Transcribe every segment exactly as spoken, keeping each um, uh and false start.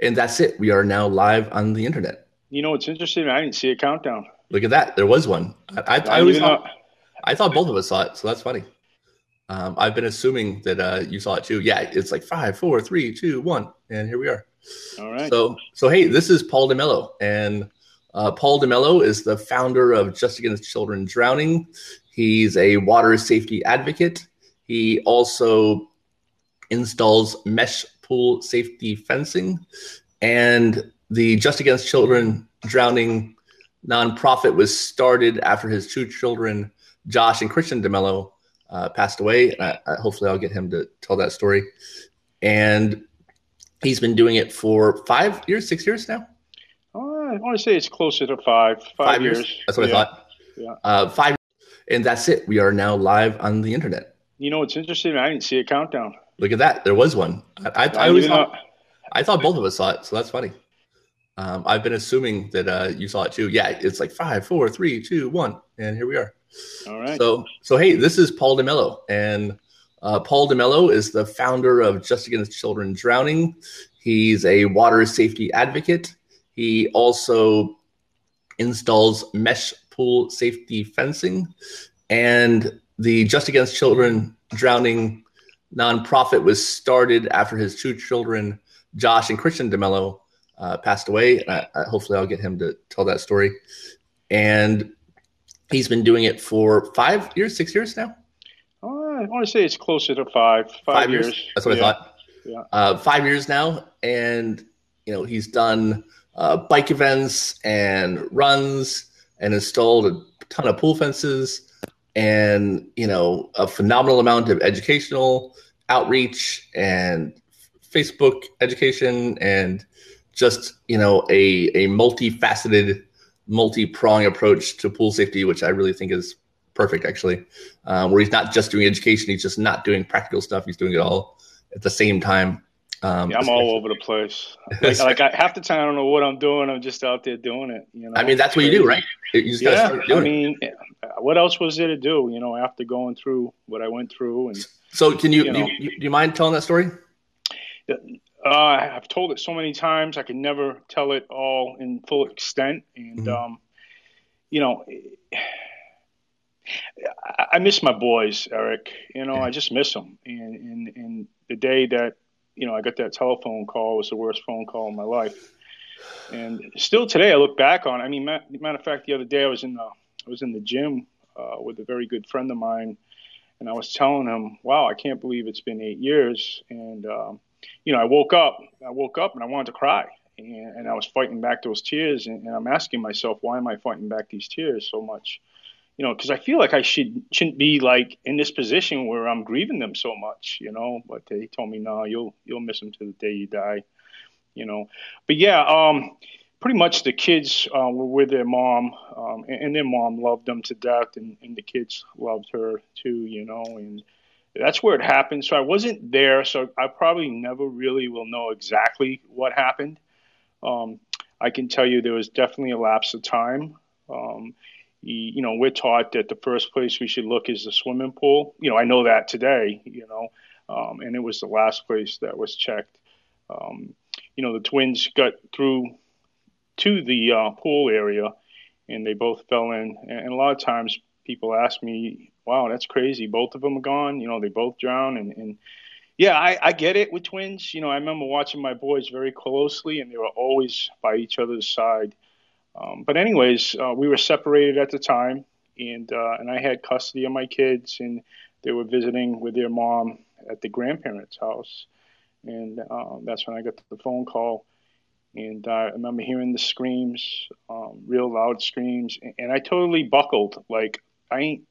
And that's it. We are now live on the internet. You know, it's interesting. I didn't see a countdown. Look at that. There was one. I, I, I, always thought, I thought both of us saw it. So that's funny. Um, I've been assuming that uh, you saw it too. Yeah, it's like five, four, three, two, one. And here we are. All right. So, so hey, this is Paul DeMello. And uh, Paul DeMello is the founder of Just Against Children Drowning. He's a water safety advocate. He also installs mesh pool safety fencing. And the Just Against Children Drowning nonprofit was started after his two children, Josh and Christian DeMello, uh, passed away. And I, I, hopefully I'll get him to tell that story. And he's been doing it for five years, six years now? Uh, I want to say it's closer to five. Five, five years. years. That's what yeah. I thought. Yeah. Uh, five. And that's it. We are now live on the internet. You know, it's interesting. I didn't see a countdown. Look at that. There was one. I, I, I always thought, I thought both of us saw it. So that's funny. Um, I've been assuming that uh, you saw it too. Yeah, it's like five, four, three, two, one. And here we are. All right. So, so hey, this is Paul DeMello. And uh, Paul DeMello is the founder of Just Against Children Drowning. He's a water safety advocate. He also installs mesh pool safety fencing. And the Just Against Children Drowning nonprofit was started after his two children, Josh and Christian DeMello, uh, passed away. And I, I, hopefully I'll get him to tell that story. And he's been doing it for five years, six years now? Uh, I want to say it's closer to five. Five, five years. years. That's what yeah. I thought. Yeah. Uh, five years now. And, you know, he's done uh, bike events and runs and installed a ton of pool fences. And, you know, a phenomenal amount of educational outreach and Facebook education and just, you know, a, a multifaceted, multi-prong approach to pool safety, which I really think is perfect, actually, um, where he's not just doing education. He's just not doing practical stuff. He's doing it all at the same time. Um, yeah, I'm all over the place. Like, like I, half the time, I don't know what I'm doing. I'm just out there doing it. You know, I mean, that's what you do, right? You just yeah, gotta start doing I mean, it. What else was there to do? You know, after going through what I went through, and so can you? you know, do, you do you mind telling that story? Uh, I've told it so many times. I can never tell it all in full extent, and mm-hmm. um, you know. It, I miss my boys, Eric. You know, yeah. I just miss them. And, and, and the day that, you know, I got that telephone call, was the worst phone call in my life. And still today, I look back on, I mean, matter of fact, the other day I was in the, I was in the gym uh, with a very good friend of mine, and I was telling him, wow, I can't believe it's been eight years. And, um, you know, I woke up, I woke up and I wanted to cry, and, and I was fighting back those tears. And, and I'm asking myself, why am I fighting back these tears so much? You know, because I feel like I should, shouldn't be, like, in this position where I'm grieving them so much, you know. But he told me, no, you'll you'll miss them to the day you die, you know. But, yeah, um, pretty much the kids uh, were with their mom, um, and, and their mom loved them to death, and, and the kids loved her too, you know. And that's where it happened. So I wasn't there, so I probably never really will know exactly what happened. Um, I can tell you there was definitely a lapse of time. Um You know, we're taught that the first place we should look is the swimming pool. You know, I know that today, you know, um, and it was the last place that was checked. Um, you know, the twins got through to the uh, pool area, and they both fell in. And a lot of times people ask me, wow, that's crazy. Both of them are gone. You know, they both drowned. And, and yeah, I, I get it with twins. You know, I remember watching my boys very closely, and they were always by each other's side. Um, but anyways, uh, we were separated at the time, and uh, and I had custody of my kids, and they were visiting with their mom at the grandparents' house. And um, that's when I got the phone call, and uh, I remember hearing the screams, um, real loud screams, and, and I totally buckled. Like, I ain't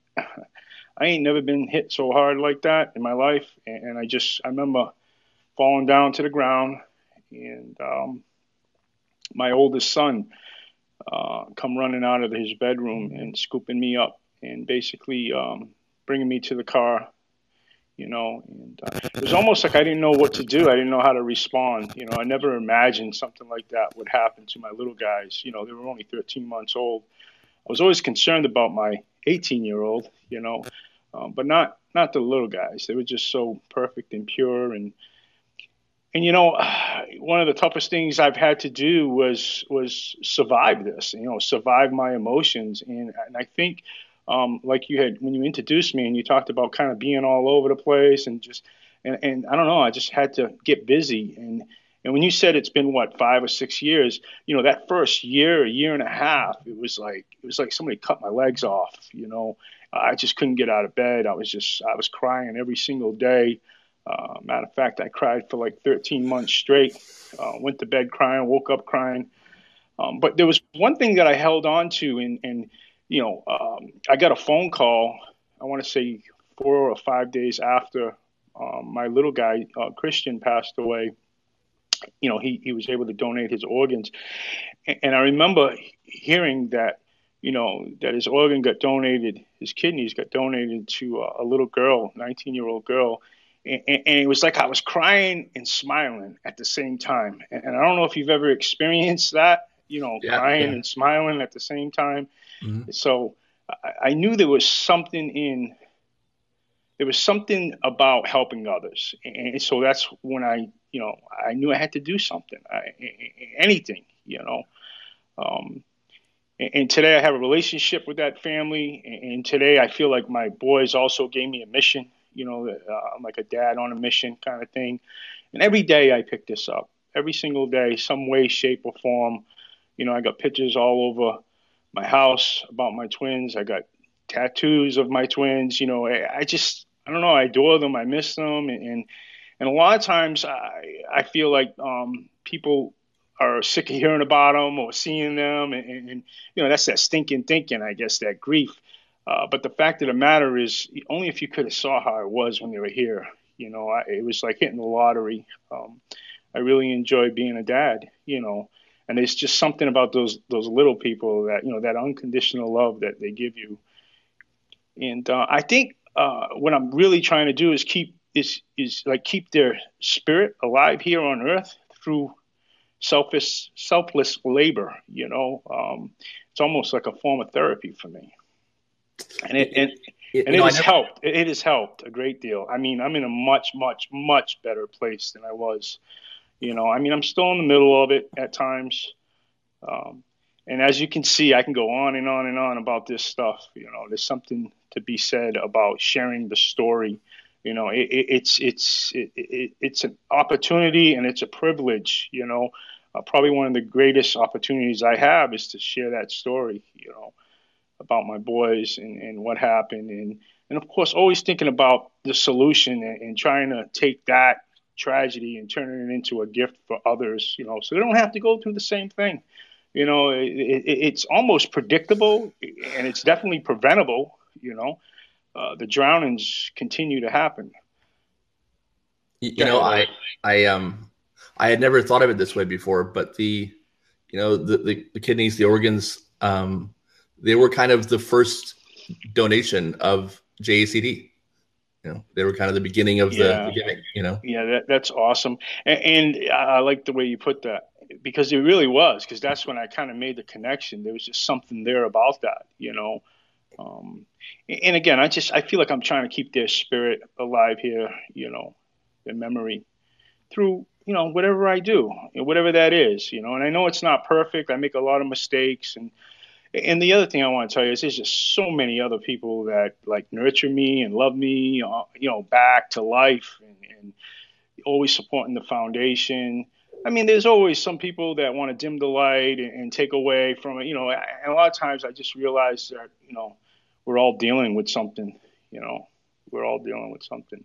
I ain't never been hit so hard like that in my life, and, and I just, I remember falling down to the ground, and um, my oldest son Uh, come running out of his bedroom and scooping me up and basically um, bringing me to the car, you know. And uh, it was almost like I didn't know what to do. I didn't know how to respond. You know, I never imagined something like that would happen to my little guys. You know, they were only thirteen months old. I was always concerned about my eighteen-year-old, you know, um, but not, not the little guys. They were just so perfect and pure. And And, you know, one of the toughest things I've had to do was was survive this, you know, survive my emotions. And, and I think, um, like you had, when you introduced me and you talked about kind of being all over the place and just, and, and I don't know, I just had to get busy. And, and when you said it's been, what, five or six years, you know, that first year, a year and a half, it was like, it was like somebody cut my legs off, you know. I just couldn't get out of bed. I was just, I was crying every single day. Uh, matter of fact, I cried for like thirteen months straight, uh, went to bed crying, woke up crying. Um, but there was one thing that I held on to, and, and you know, um, I got a phone call, I want to say four or five days after um, my little guy, uh, Christian, passed away. You know, he, he was able to donate his organs. And, and I remember hearing that, you know, that his organ got donated, his kidneys got donated to a, a little girl, nineteen-year-old girl. And, and it was like I was crying and smiling at the same time. And, and I don't know if you've ever experienced that, you know, yeah, crying yeah. and smiling at the same time. Mm-hmm. So I, I knew there was something in, there was something about helping others. And so that's when I, you know, I knew I had to do something, I, anything, you know. Um, and, and today I have a relationship with that family. And, and today I feel like my boys also gave me a mission. You know, uh, I'm like a dad on a mission kind of thing. And every day I pick this up, every single day, some way, shape or form. You know, I got pictures all over my house about my twins. I got tattoos of my twins. You know, I, I just, I don't know. I adore them. I miss them. And, and, and a lot of times I, I feel like um, people are sick of hearing about them or seeing them. And, and, and you know, that's that stinking thinking, I guess, that grief. Uh, but the fact of the matter is, only if you could have saw how I was when they were here, you know, I, it was like hitting the lottery. Um, I really enjoy being a dad, you know, and it's just something about those those little people that, you know, that unconditional love that they give you. And uh, I think uh, what I'm really trying to do is keep is is like keep their spirit alive here on earth through selfish selfless labor. You know, um, it's almost like a form of therapy for me. And it and, it, and it no, has helped. It, it has helped a great deal. I mean, I'm in a much, much, much better place than I was. You know, I mean, I'm still in the middle of it at times. Um, and as you can see, I can go on and on and on about this stuff. You know, there's something to be said about sharing the story. You know, it, it, it's it's it, it, it's an opportunity and it's a privilege. You know, uh, probably one of the greatest opportunities I have is to share that story. You know, about my boys and, and what happened. And, and of course, always thinking about the solution and, and trying to take that tragedy and turn it into a gift for others, you know, so they don't have to go through the same thing. You know, it, it, it's almost predictable and it's definitely preventable, you know, uh, the drownings continue to happen. You, you know, I, I, um, I had never thought of it this way before, but the, you know, the, the, the kidneys, the organs, um, they were kind of the first donation of J A C D. You know, they were kind of the beginning of yeah. the beginning, you know? Yeah, that, that's awesome. And, and I like the way you put that because it really was, because that's when I kind of made the connection. There was just something there about that, you know? Um, and again, I just, I feel like I'm trying to keep their spirit alive here, you know, their memory through, you know, whatever I do, whatever that is, you know, and I know it's not perfect. I make a lot of mistakes and, And the other thing I want to tell you is there's just so many other people that like nurture me and love me, you know, back to life and, and always supporting the foundation. I mean, there's always some people that want to dim the light and, and take away from it. You know, and a lot of times I just realize that, you know, we're all dealing with something, you know, we're all dealing with something.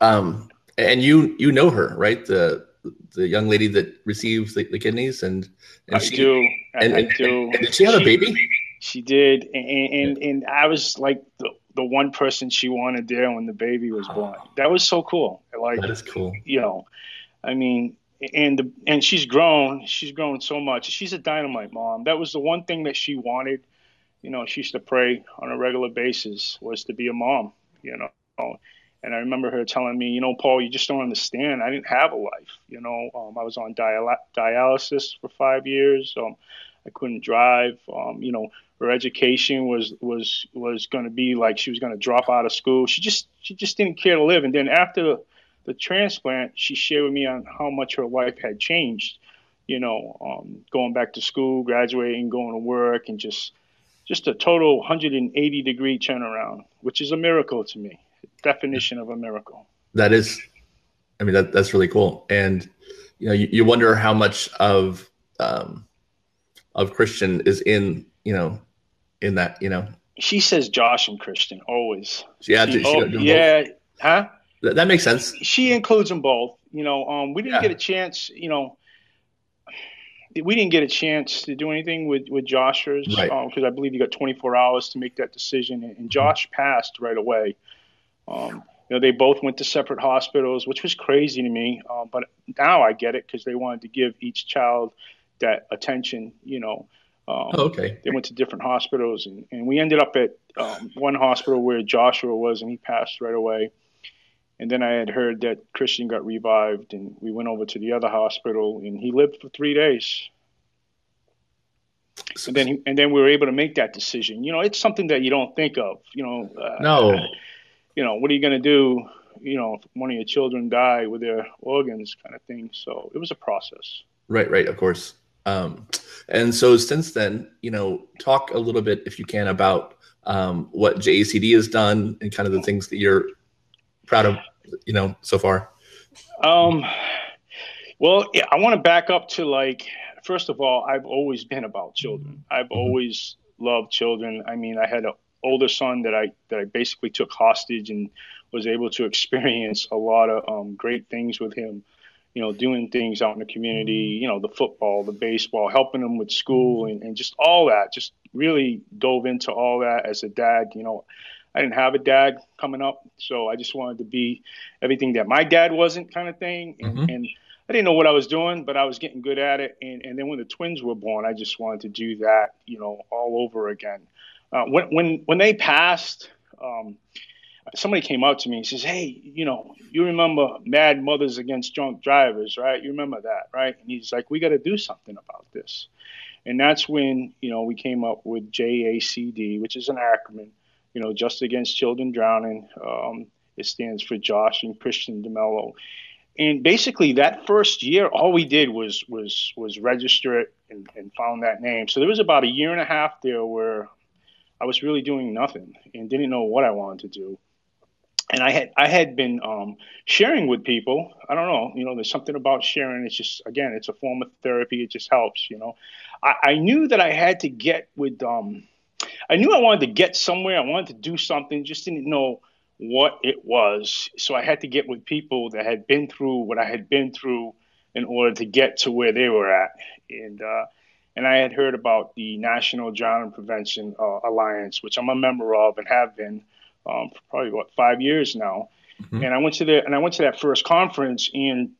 Um, and you, you know her, right? The, the young lady that received the, the kidneys and, and I she, do. And, and, I do. And, and did she have she, a baby? She did. And, and, yeah. and I was like the, the one person she wanted there when the baby was born. Oh. That was so cool. Like, that is cool. You know, I mean, and, the, and she's grown, she's grown so much. She's a dynamite mom. That was the one thing that she wanted. You know, she used to pray on a regular basis was to be a mom, you know? And I remember her telling me, you know, Paul, you just don't understand. I didn't have a life. You know, um, I was on dial- dialysis for five years. Um, I couldn't drive. Um, you know, her education was was was going to be like she was going to drop out of school. She just she just didn't care to live. And then after the transplant, she shared with me on how much her life had changed, you know, um, going back to school, graduating, going to work, and just just a total one hundred eighty degree turnaround, which is a miracle to me. Definition of a miracle. That is, I mean, that that's really cool. And, you know, you, you wonder how much of, um, of Christian is in, you know, in that, you know, she says Josh and Christian always. Yeah. She, oh, she yeah. Both. Huh? That, that makes sense. She, she includes them both, you know, um, we didn't yeah. get a chance, you know, we didn't get a chance to do anything with, with Josh's, right. um, cause I believe you got twenty-four hours to make that decision. And, and Josh mm-hmm. passed right away. Um, you know, they both went to separate hospitals, which was crazy to me. Um, but now I get it because they wanted to give each child that attention, you know. Um, oh, okay. They went to different hospitals, and, and we ended up at um, one hospital where Joshua was, and he passed right away. And then I had heard that Christian got revived, and we went over to the other hospital, and he lived for three days. And then, he, and then we were able to make that decision. You know, it's something that you don't think of, you know. Uh, no. You know, what are you going to do, you know, if one of your children die with their organs kind of thing. So it was a process. Right, right, of course. Um, and so since then, you know, talk a little bit, if you can, about um, what J A C D has done and kind of the things that you're proud of, you know, so far. Um, well, I want to back up to, like, first of all, I've always been about children. I've mm-hmm. always loved children. I mean, I had a older son that I that I basically took hostage and was able to experience a lot of um, great things with him, you know, doing things out in the community, you know, the football, the baseball, helping him with school and, and just all that, just really dove into all that as a dad. You know, I didn't have a dad coming up, so I just wanted to be everything that my dad wasn't kind of thing. And, mm-hmm. and I didn't know what I was doing, but I was getting good at it. And, and then when the twins were born, I just wanted to do that, you know, all over again. Uh, when, when when they passed, um, somebody came up to me and says, hey, you know, you remember Mad Mothers Against Drunk Drivers, right? You remember that, right? And he's like, we got to do something about this. And that's when, you know, we came up with J A C D, which is an acronym, you know, Just Against Children Drowning. Um, it stands for Josh and Christian DeMello. And basically that first year, all we did was was was register it and, and found that name. So there was about a year and a half there where I was really doing nothing and didn't know what I wanted to do. And I had I had been um, sharing with people. I don't know, you know, there's something about sharing. It's just, again, it's a form of therapy. It just helps, you know. I, I knew that I had to get with, um, I knew I wanted to get somewhere. I wanted to do something, just didn't know what it was. So I had to get with people that had been through what I had been through in order to get to where they were at. And, uh, And I had heard about the National Drowning Prevention uh, Alliance, which I'm a member of and have been um, for probably what five years now. Mm-hmm. And I went to the and I went to that first conference, and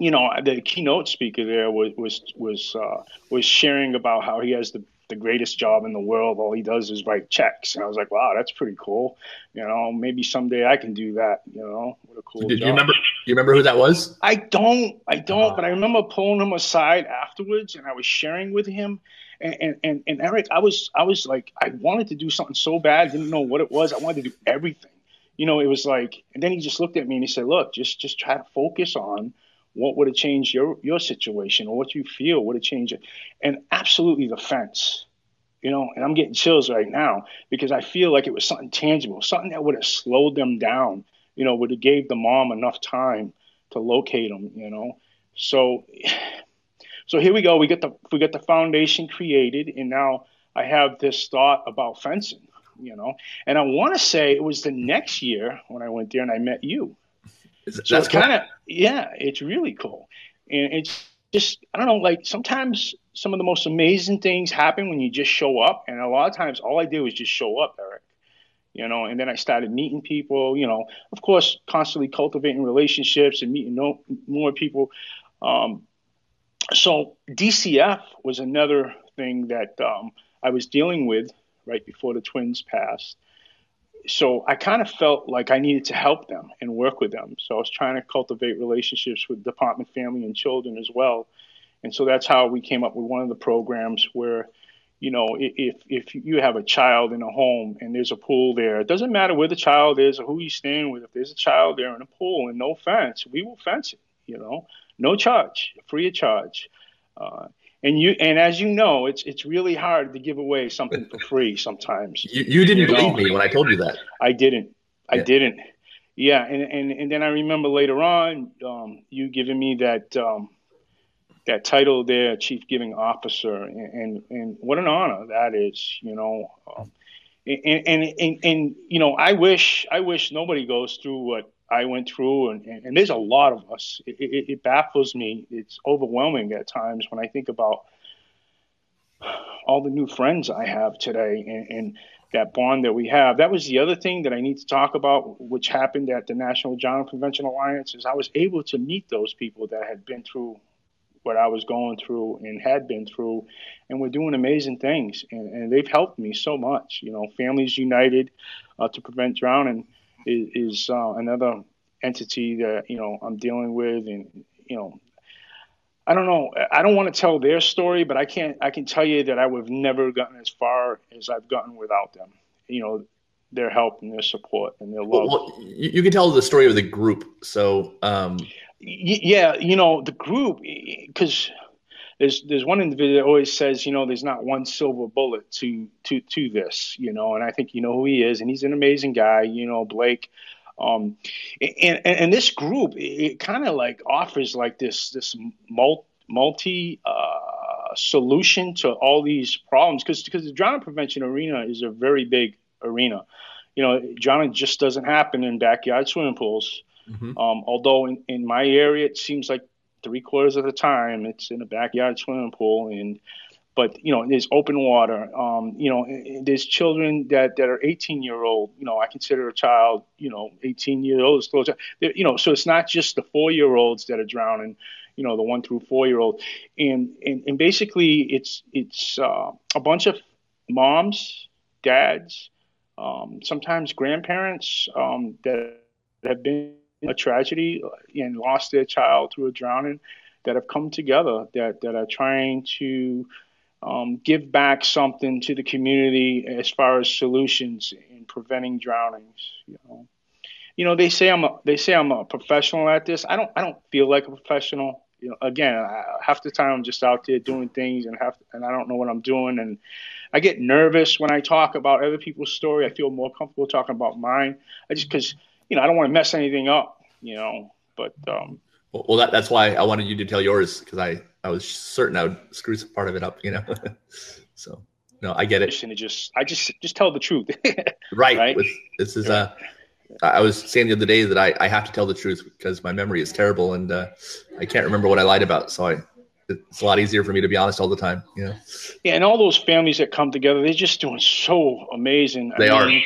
you know the keynote speaker there was was was uh, was sharing about how he has the, the greatest job in the world. All he does is write checks, and I was like, wow, that's pretty cool. You know, maybe someday I can do that. You know, what a cool job. Did you remember? You remember who that was? I don't, I don't, but I remember pulling him aside afterwards, and I was sharing with him, and, and, and, and Eric, I was, I was like, I wanted to do something so bad. I didn't know what it was. I wanted to do everything. You know, it was like, and then he just looked at me and he said, look, just, just try to focus on what would have changed your, your situation or what you feel would have changed it. And absolutely the fence, you know, and I'm getting chills right now because I feel like it was something tangible, something that would have slowed them down. You know, would have gave the mom enough time to locate them, you know. So so here we go. We get the we get the foundation created, and now I have this thought about fencing, you know. And I want to say it was the next year when I went there and I met you. So that's kind of, yeah, it's really cool. And it's just, I don't know, like sometimes some of the most amazing things happen when you just show up. And a lot of times all I did was just show up, Eric. You know, and then I started meeting people, you know, of course, constantly cultivating relationships and meeting no, more people. Um, so D C F was another thing that um, I was dealing with right before the twins passed. So I kind of felt like I needed to help them and work with them. So I was trying to cultivate relationships with Department Family and Children as well. And so that's how we came up with one of the programs where you know, if if you have a child in a home and there's a pool there, it doesn't matter where the child is or who you're staying with. If there's a child there in a pool and no fence, we will fence it, you know, no charge, free of charge. Uh, and you and as you know, it's it's really hard to give away something for free sometimes. you, you didn't you believe know? me when I told you that. I didn't. I yeah. didn't. Yeah. And, and, and then I remember later on, um, you giving me that um, that title there, Chief Giving Officer. And, and, and what an honor that is, you know. Um, and, and, and, and, you know, I wish I wish nobody goes through what I went through. And, and, and there's a lot of us. It, it, it baffles me. It's overwhelming at times when I think about all the new friends I have today and, and that bond that we have. That was the other thing that I need to talk about, which happened at the National Drowning Prevention Alliance, is I was able to meet those people that had been through what I was going through and had been through, and were doing amazing things. And, and they've helped me so much. You know, Families United uh, to Prevent Drowning is, is uh, another entity that, you know, I'm dealing with. And, you know, I don't know. I don't want to tell their story, but I can't. I can tell you that I would have never gotten as far as I've gotten without them. You know, their help and their support and their love. Well, you can tell the story of the group. So, um... yeah, you know, the group, because there's there's one individual that always says, you know, there's not one silver bullet to to to this, you know, and I think you know who he is, and he's an amazing guy, you know, Blake. Um, and, and, and this group, it, it kind of like offers like this, this multi, uh, solution to all these problems. Cause, because the drowning prevention arena is a very big arena. You know, drowning just doesn't happen in backyard swimming pools. Mm-hmm. Um, although in, in my area, it seems like three quarters of the time it's in a backyard swimming pool. And, but, you know, there's open water, um, you know, there's children that, that are eighteen year old, you know, I consider a child, you know, eighteen year old, you know, so it's not just the four year olds that are drowning, you know, the one through four year old. And, and, and basically it's, it's uh, a bunch of moms, dads, um, sometimes grandparents um, that have been in a tragedy and lost their child through a drowning, that have come together, that, that are trying to, Um, give back something to the community as far as solutions in preventing drownings. You know, you know they say I'm a, they say I'm a professional at this. I don't I don't feel like a professional. You know, again, I, half the time I'm just out there doing things, and half and I don't know what I'm doing, and I get nervous when I talk about other people's story. I feel more comfortable talking about mine. I just because you know I don't want to mess anything up. You know, but um, well, that, that's why I wanted you to tell yours, because I. I was certain I would screw some part of it up, you know? So, no, I get it. Just, I just, just tell the truth. Right. Right. This is, uh, I was saying the other day that I, I have to tell the truth because my memory is terrible and, uh, I can't remember what I lied about. So I, it's a lot easier for me to be honest all the time, you know? Yeah. And all those families that come together, they're just doing so amazing. They I mean, are.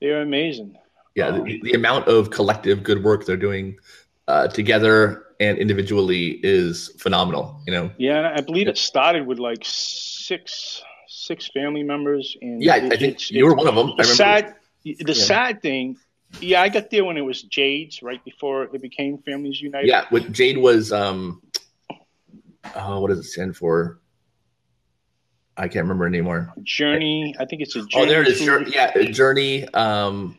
They're amazing. Yeah. Um, the, the amount of collective good work they're doing, uh, together and individually is phenomenal, you know? Yeah. And I believe it started with like six, six family members. And yeah, it, I think it, you it, were one of them. The I remember sad, the yeah. sad thing. Yeah. I got there when it was Jade's, right before it became Families United. Yeah. What Jade was, um, oh, what does it stand for? I can't remember anymore. Journey. I, I think it's a journey. Oh, there it is. Journey, yeah. Journey, um,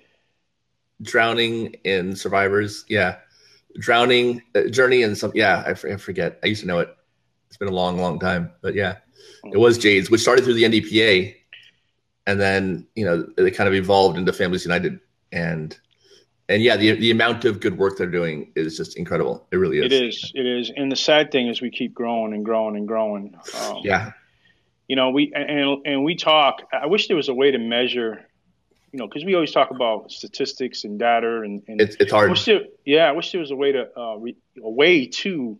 drowning and survivors. Yeah. Drowning uh, journey and some yeah I, f- I forget I used to know it it's been a long long time but yeah it was Jade's, which started through the N D P A, and then you know they kind of evolved into Families United, and and yeah the the amount of good work they're doing is just incredible. It really is. It is it is and the sad thing is we keep growing and growing and growing. Um, yeah you know we and and we talk I wish there was a way to measure. You know, because we always talk about statistics and data, and, and it's, it's hard. I wish there, yeah, I wish there was a way to uh, re, a way to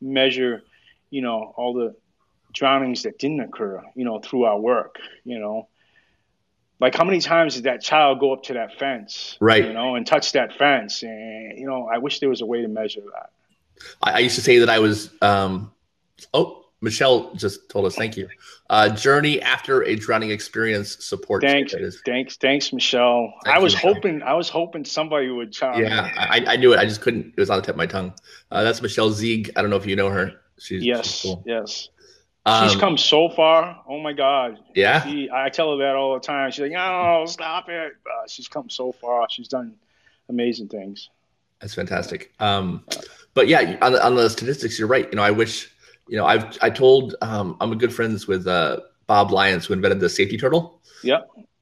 measure, you know, all the drownings that didn't occur, you know, through our work. You know, like how many times did that child go up to that fence, right? You know, and touch that fence, and you know, I wish there was a way to measure that. I, I used to say that I was. Um, oh. Michelle just told us, thank you. Uh, Journey After a Drowning Experience Support. Thanks, thanks, thanks, Michelle. Thank I was you, hoping, Michelle. I was hoping somebody would chime in. Yeah, I, I knew it. I just couldn't. It was on the tip of my tongue. Uh, that's Michelle Zieg. I don't know if you know her. She's, yes, she's cool. yes. Um, she's come so far. Oh my God. Yeah. She, I tell her that all the time. She's like, no, stop it. Uh, she's come so far. She's done amazing things. That's fantastic. Um, but yeah, on the, on the statistics, you're right. You know, I wish, you know, I've, I told, um, I'm a good friends with, uh, Bob Lyons, who invented the safety turtle. Yeah.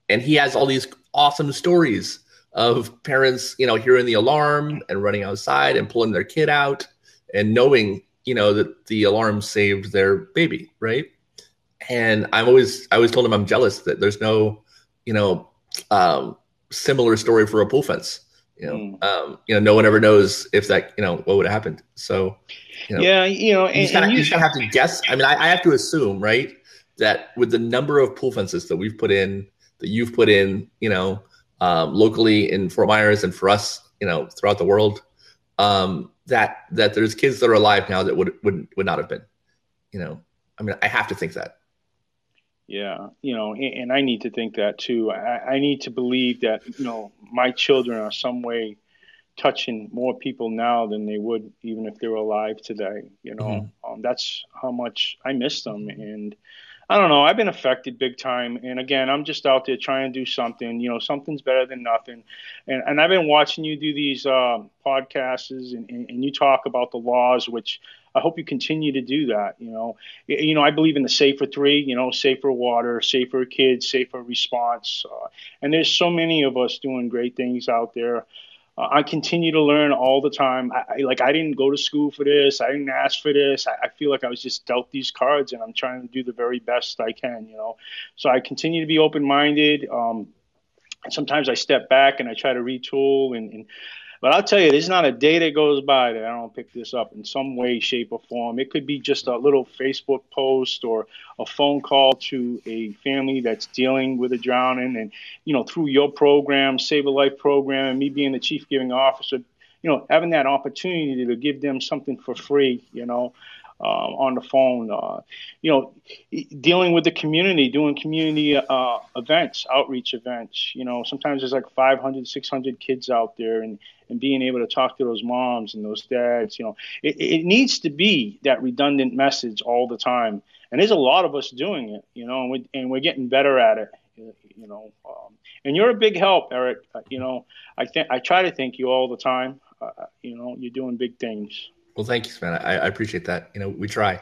And he has all these awesome stories of parents, you know, hearing the alarm and running outside and pulling their kid out and knowing, you know, that the alarm saved their baby, right? And I'm always, I always told him I'm jealous that there's no, you know, um, similar story for a pool fence. You know, mm. um, you know, no one ever knows if that, you know, what would have happened. So, you know, yeah, you know, and, you kind of have to guess. I mean, I, I have to assume, right, that with the number of pool fences that we've put in, that you've put in, you know, um, locally in Fort Myers and for us, you know, throughout the world, um, that that there's kids that are alive now that would would would not have been, you know. I mean, I have to think that. Yeah, you know, and, and I need to think that too. I, I need to believe that, you know, my children are some way touching more people now than they would even if they were alive today. You know, mm-hmm. um, that's how much I miss them. And I don't know, I've been affected big time. And again, I'm just out there trying to do something. You know, something's better than nothing. And and I've been watching you do these uh, podcasts and, and, and you talk about the laws, which I hope you continue to do that. You know, you know, I believe in the safer three, you know, safer water, safer kids, safer response. Uh, and there's so many of us doing great things out there. Uh, I continue to learn all the time. I, I, like, I didn't go to school for this. I didn't ask for this. I, I feel like I was just dealt these cards and I'm trying to do the very best I can, you know. So I continue to be open-minded. Um, and sometimes I step back and I try to retool and, and But I'll tell you, there's not a day that goes by that I don't pick this up in some way, shape, or form. It could be just a little Facebook post or a phone call to a family that's dealing with a drowning. And, you know, through your program, Save a Life program, and me being the chief giving officer, you know, having that opportunity to give them something for free, you know, uh, on the phone. Uh, you know, dealing with the community, doing community uh, events, outreach events. You know, sometimes there's like five hundred, six hundred kids out there, and and being able to talk to those moms and those dads, you know, it, it needs to be that redundant message all the time. And there's a lot of us doing it, you know, and we're, and we're getting better at it, you know, um, and you're a big help, Eric. You know, I think I try to thank you all the time. Uh, you know, you're doing big things. Well, thank you, man. I, I appreciate that. You know, we try,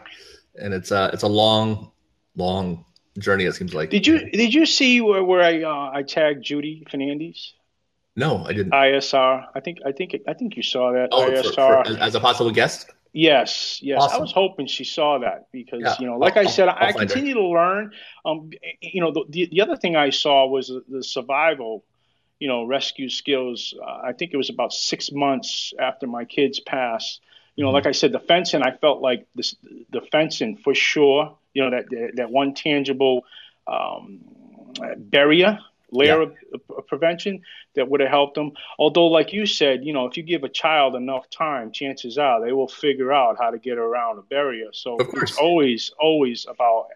and it's a, it's a long, long journey. It seems like. Did you, did you see where, where I, uh, I tagged Judy Fernandez? No, I didn't. I S R. I think I think I think you saw that. Oh, I S R. For, for, as a possible guest? Yes, yes. Awesome. I was hoping she saw that because, yeah. you know, like I'll, I said, I'll I continue her. to learn. Um, you know, the the other thing I saw was the survival, you know, rescue skills. Uh, I think it was about six months after my kids passed. You know, mm-hmm. like I said, the fencing. I felt like this, the fencing for sure. You know, that that, that one tangible um, barrier. layer yeah. of, of prevention that would have helped them. Although, like you said, you know, if you give a child enough time, chances are they will figure out how to get around a barrier. So it's always, always about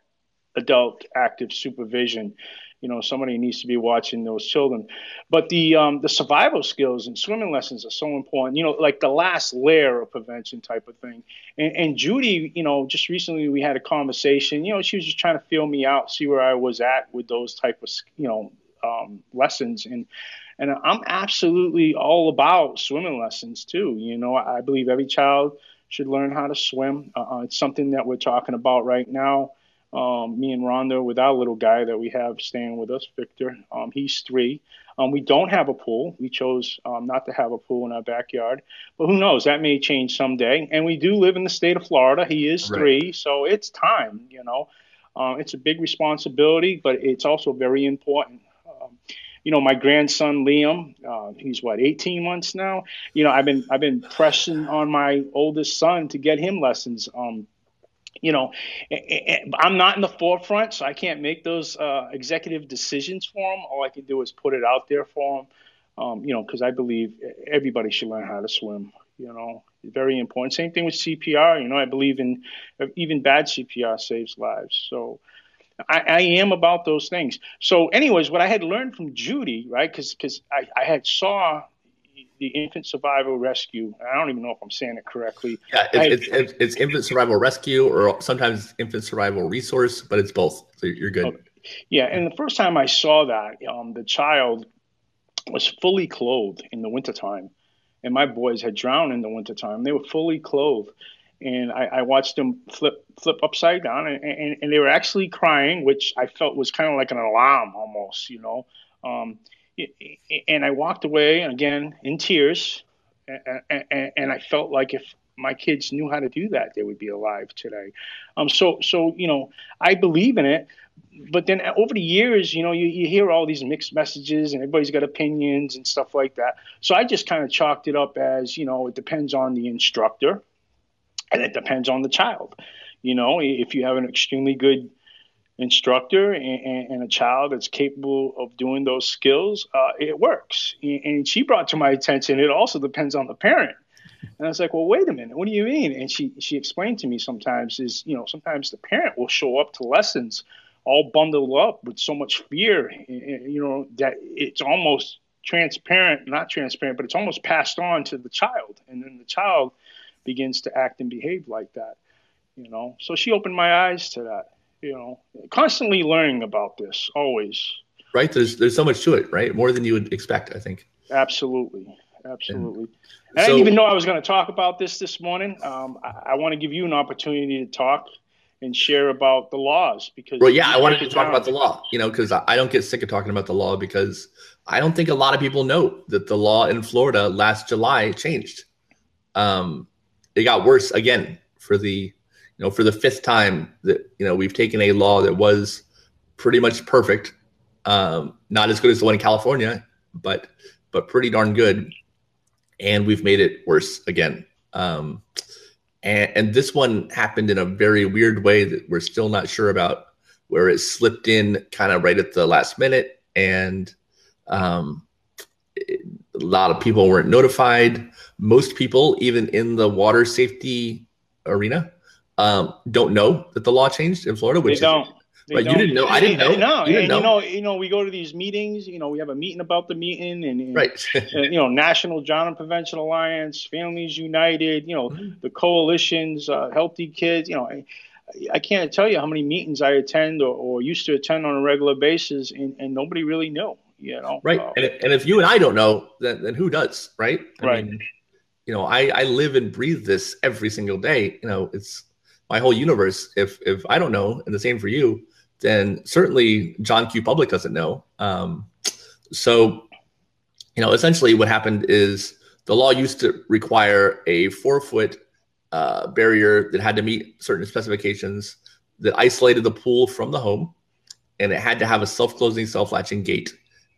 adult active supervision. You know, somebody needs to be watching those children. But the um, the survival skills and swimming lessons are so important, you know, like the last layer of prevention type of thing. And, and Judy, you know, just recently we had a conversation, you know, she was just trying to feel me out, see where I was at with those type of, you know, Um, lessons. And and I'm absolutely all about swimming lessons too. You know, I believe every child should learn how to swim. Uh, it's something that we're talking about right now. Um, me and Rhonda with our little guy that we have staying with us, Victor. Um, he's three. Um, we don't have a pool. We chose um, not to have a pool in our backyard. But who knows? That may change someday. And we do live in the state of Florida. He is three, right. So it's time. You know, um, it's a big responsibility, but it's also very important. You know, my grandson, Liam, uh, he's what, eighteen months now? You know, I've been, I've been pressing on my oldest son to get him lessons. Um, you know, I'm not in the forefront, so I can't make those uh, executive decisions for him. All I can do is put it out there for him. Um, you know, cause I believe everybody should learn how to swim, you know, very important. Same thing with C P R. You know, I believe in even bad C P R saves lives. So, I, I am about those things. So anyways, what I had learned from Judy, right, because because I, I had saw, the Infant Survival Rescue. I don't even know if I'm saying it correctly. Yeah, it's, I, it's, it's Infant Survival Rescue, or sometimes Infant Survival Resource, but it's both. So you're good. Okay. Yeah, and the first time I saw that, um, the child was fully clothed in the wintertime, and my boys had drowned in the wintertime. They were fully clothed, and I, I watched them flip flip upside down, and, and, and they were actually crying, which I felt was kind of like an alarm almost, you know. Um, and I walked away, again, in tears, and, and, and I felt like if my kids knew how to do that, they would be alive today. Um, so, so you know, I believe in it. But then over the years, you know, you, you hear all these mixed messages and everybody's got opinions and stuff like that. So I just kind of chalked it up as, you know, it depends on the instructor and it depends on the child. You know, if you have an extremely good instructor and, and, and a child that's capable of doing those skills, uh, it works. And she brought to my attention, it also depends on the parent. And I was like, well, wait a minute, what do you mean? And she, she explained to me sometimes is, you know, sometimes the parent will show up to lessons all bundled up with so much fear, you know, that it's almost transparent, not transparent, but it's almost passed on to the child. And then the child begins to act and behave like that, you know. So she opened my eyes to that, you know, constantly learning about this, always. Right. There's there's so much to it, right? More than you would expect, I think. Absolutely. Absolutely. And, and so, I didn't even know I was going to talk about this this morning. Um, I, I want to give you an opportunity to talk and share about the laws because. Well, yeah, I wanted to talk about the law, you know, because I don't get sick of talking about the law because I don't think a lot of people know that the law in Florida last July changed. Um, it got worse again for the, you know, for the fifth time that, you know, we've taken a law that was pretty much perfect. Um, not as good as the one in California, but, but pretty darn good. And we've made it worse again. Um, And, and this one happened in a very weird way that we're still not sure about, where it slipped in kind of right at the last minute. And um, it, a lot of people weren't notified. Most people, even in the water safety arena, um, don't know that the law changed in Florida. Which they don't. Is, they right, don't. You didn't know. I didn't know. No, you, didn't and, know. You know, you know, we go to these meetings. You know, we have a meeting about the meeting, and, and right. you know, National Drowning Prevention Alliance, Families United, you know, mm-hmm. the coalitions, uh, Healthy Kids. You know, I, I can't tell you how many meetings I attend or, or used to attend on a regular basis, and, and nobody really knew. You know, right? Uh, and and if you and I don't know, then, then who does? Right? I right. mean, you know, I, I live and breathe this every single day. You know, it's my whole universe. If if I don't know, and the same for you. Then certainly John Q. Public doesn't know. Um, so, you know, essentially what happened is the law used to require a four-foot uh, barrier that had to meet certain specifications that isolated the pool from the home, and it had to have a self-closing, self-latching gate.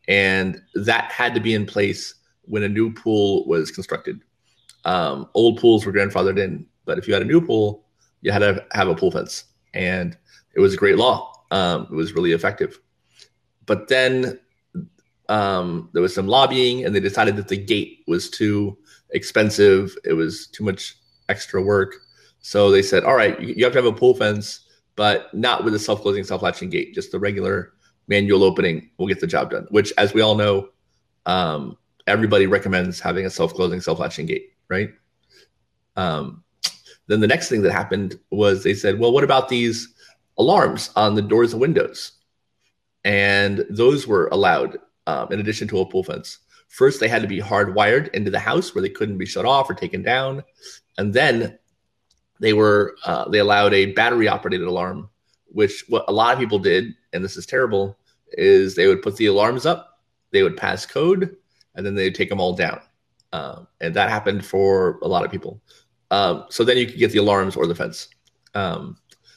And that had to be in place when a new pool was constructed. Um, old pools were grandfathered in, but if you had a new pool, you had to have a pool fence. And it was a great law. Um, it was really effective. But then um, there was some lobbying, and they decided that the gate was too expensive. It was too much extra work. So they said, all right, you have to have a pool fence, but not with a self-closing, self-latching gate, just the regular manual opening will get the job done, which, as we all know, um, everybody recommends having a self-closing, self-latching gate, right? Um, then the next thing that happened was they said, well, what about these alarms on the doors and windows? And those were allowed um, in addition to a pool fence. First, they had to be hardwired into the house where they couldn't be shut off or taken down. And then they were uh, they allowed a battery operated alarm, which what a lot of people did, and this is terrible, is they would put the alarms up, they would pass code, and then they'd take them all down. Um, and that happened for a lot of people. Um, so then you could get the alarms or the fence. Um,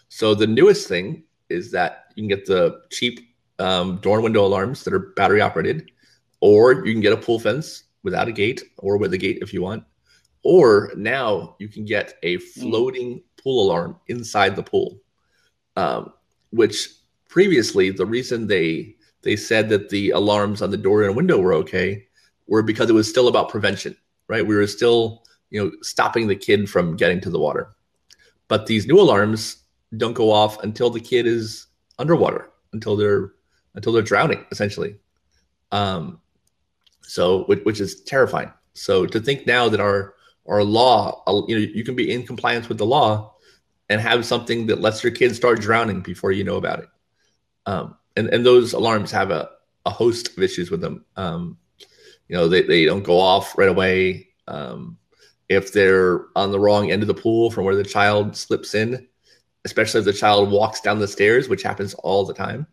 So the newest thing is that you can get the cheap um, door and window alarms that are battery operated, or you can get a pool fence without a gate or with a gate if you want. Or now you can get a floating pool alarm inside the pool, um, which previously the reason they they said that the alarms on the door and window were okay were because it was still about prevention, right? We were still, you know, stopping the kid from getting to the water. But these new alarms don't go off until the kid is underwater, until they're until they're drowning, essentially. Um, so, which, which is terrifying. So to think now that our our law, you know, you can be in compliance with the law and have something that lets your kids start drowning before you know about it. Um, and, and those alarms have a, a host of issues with them. Um, you know, they, they don't go off right away. Um, if they're on the wrong end of the pool from where the child slips in, especially if the child walks down the stairs, which happens all the time,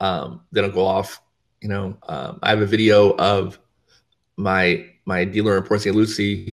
um, they don't go off. You know, um, I have a video of my my dealer in Port Saint Lucie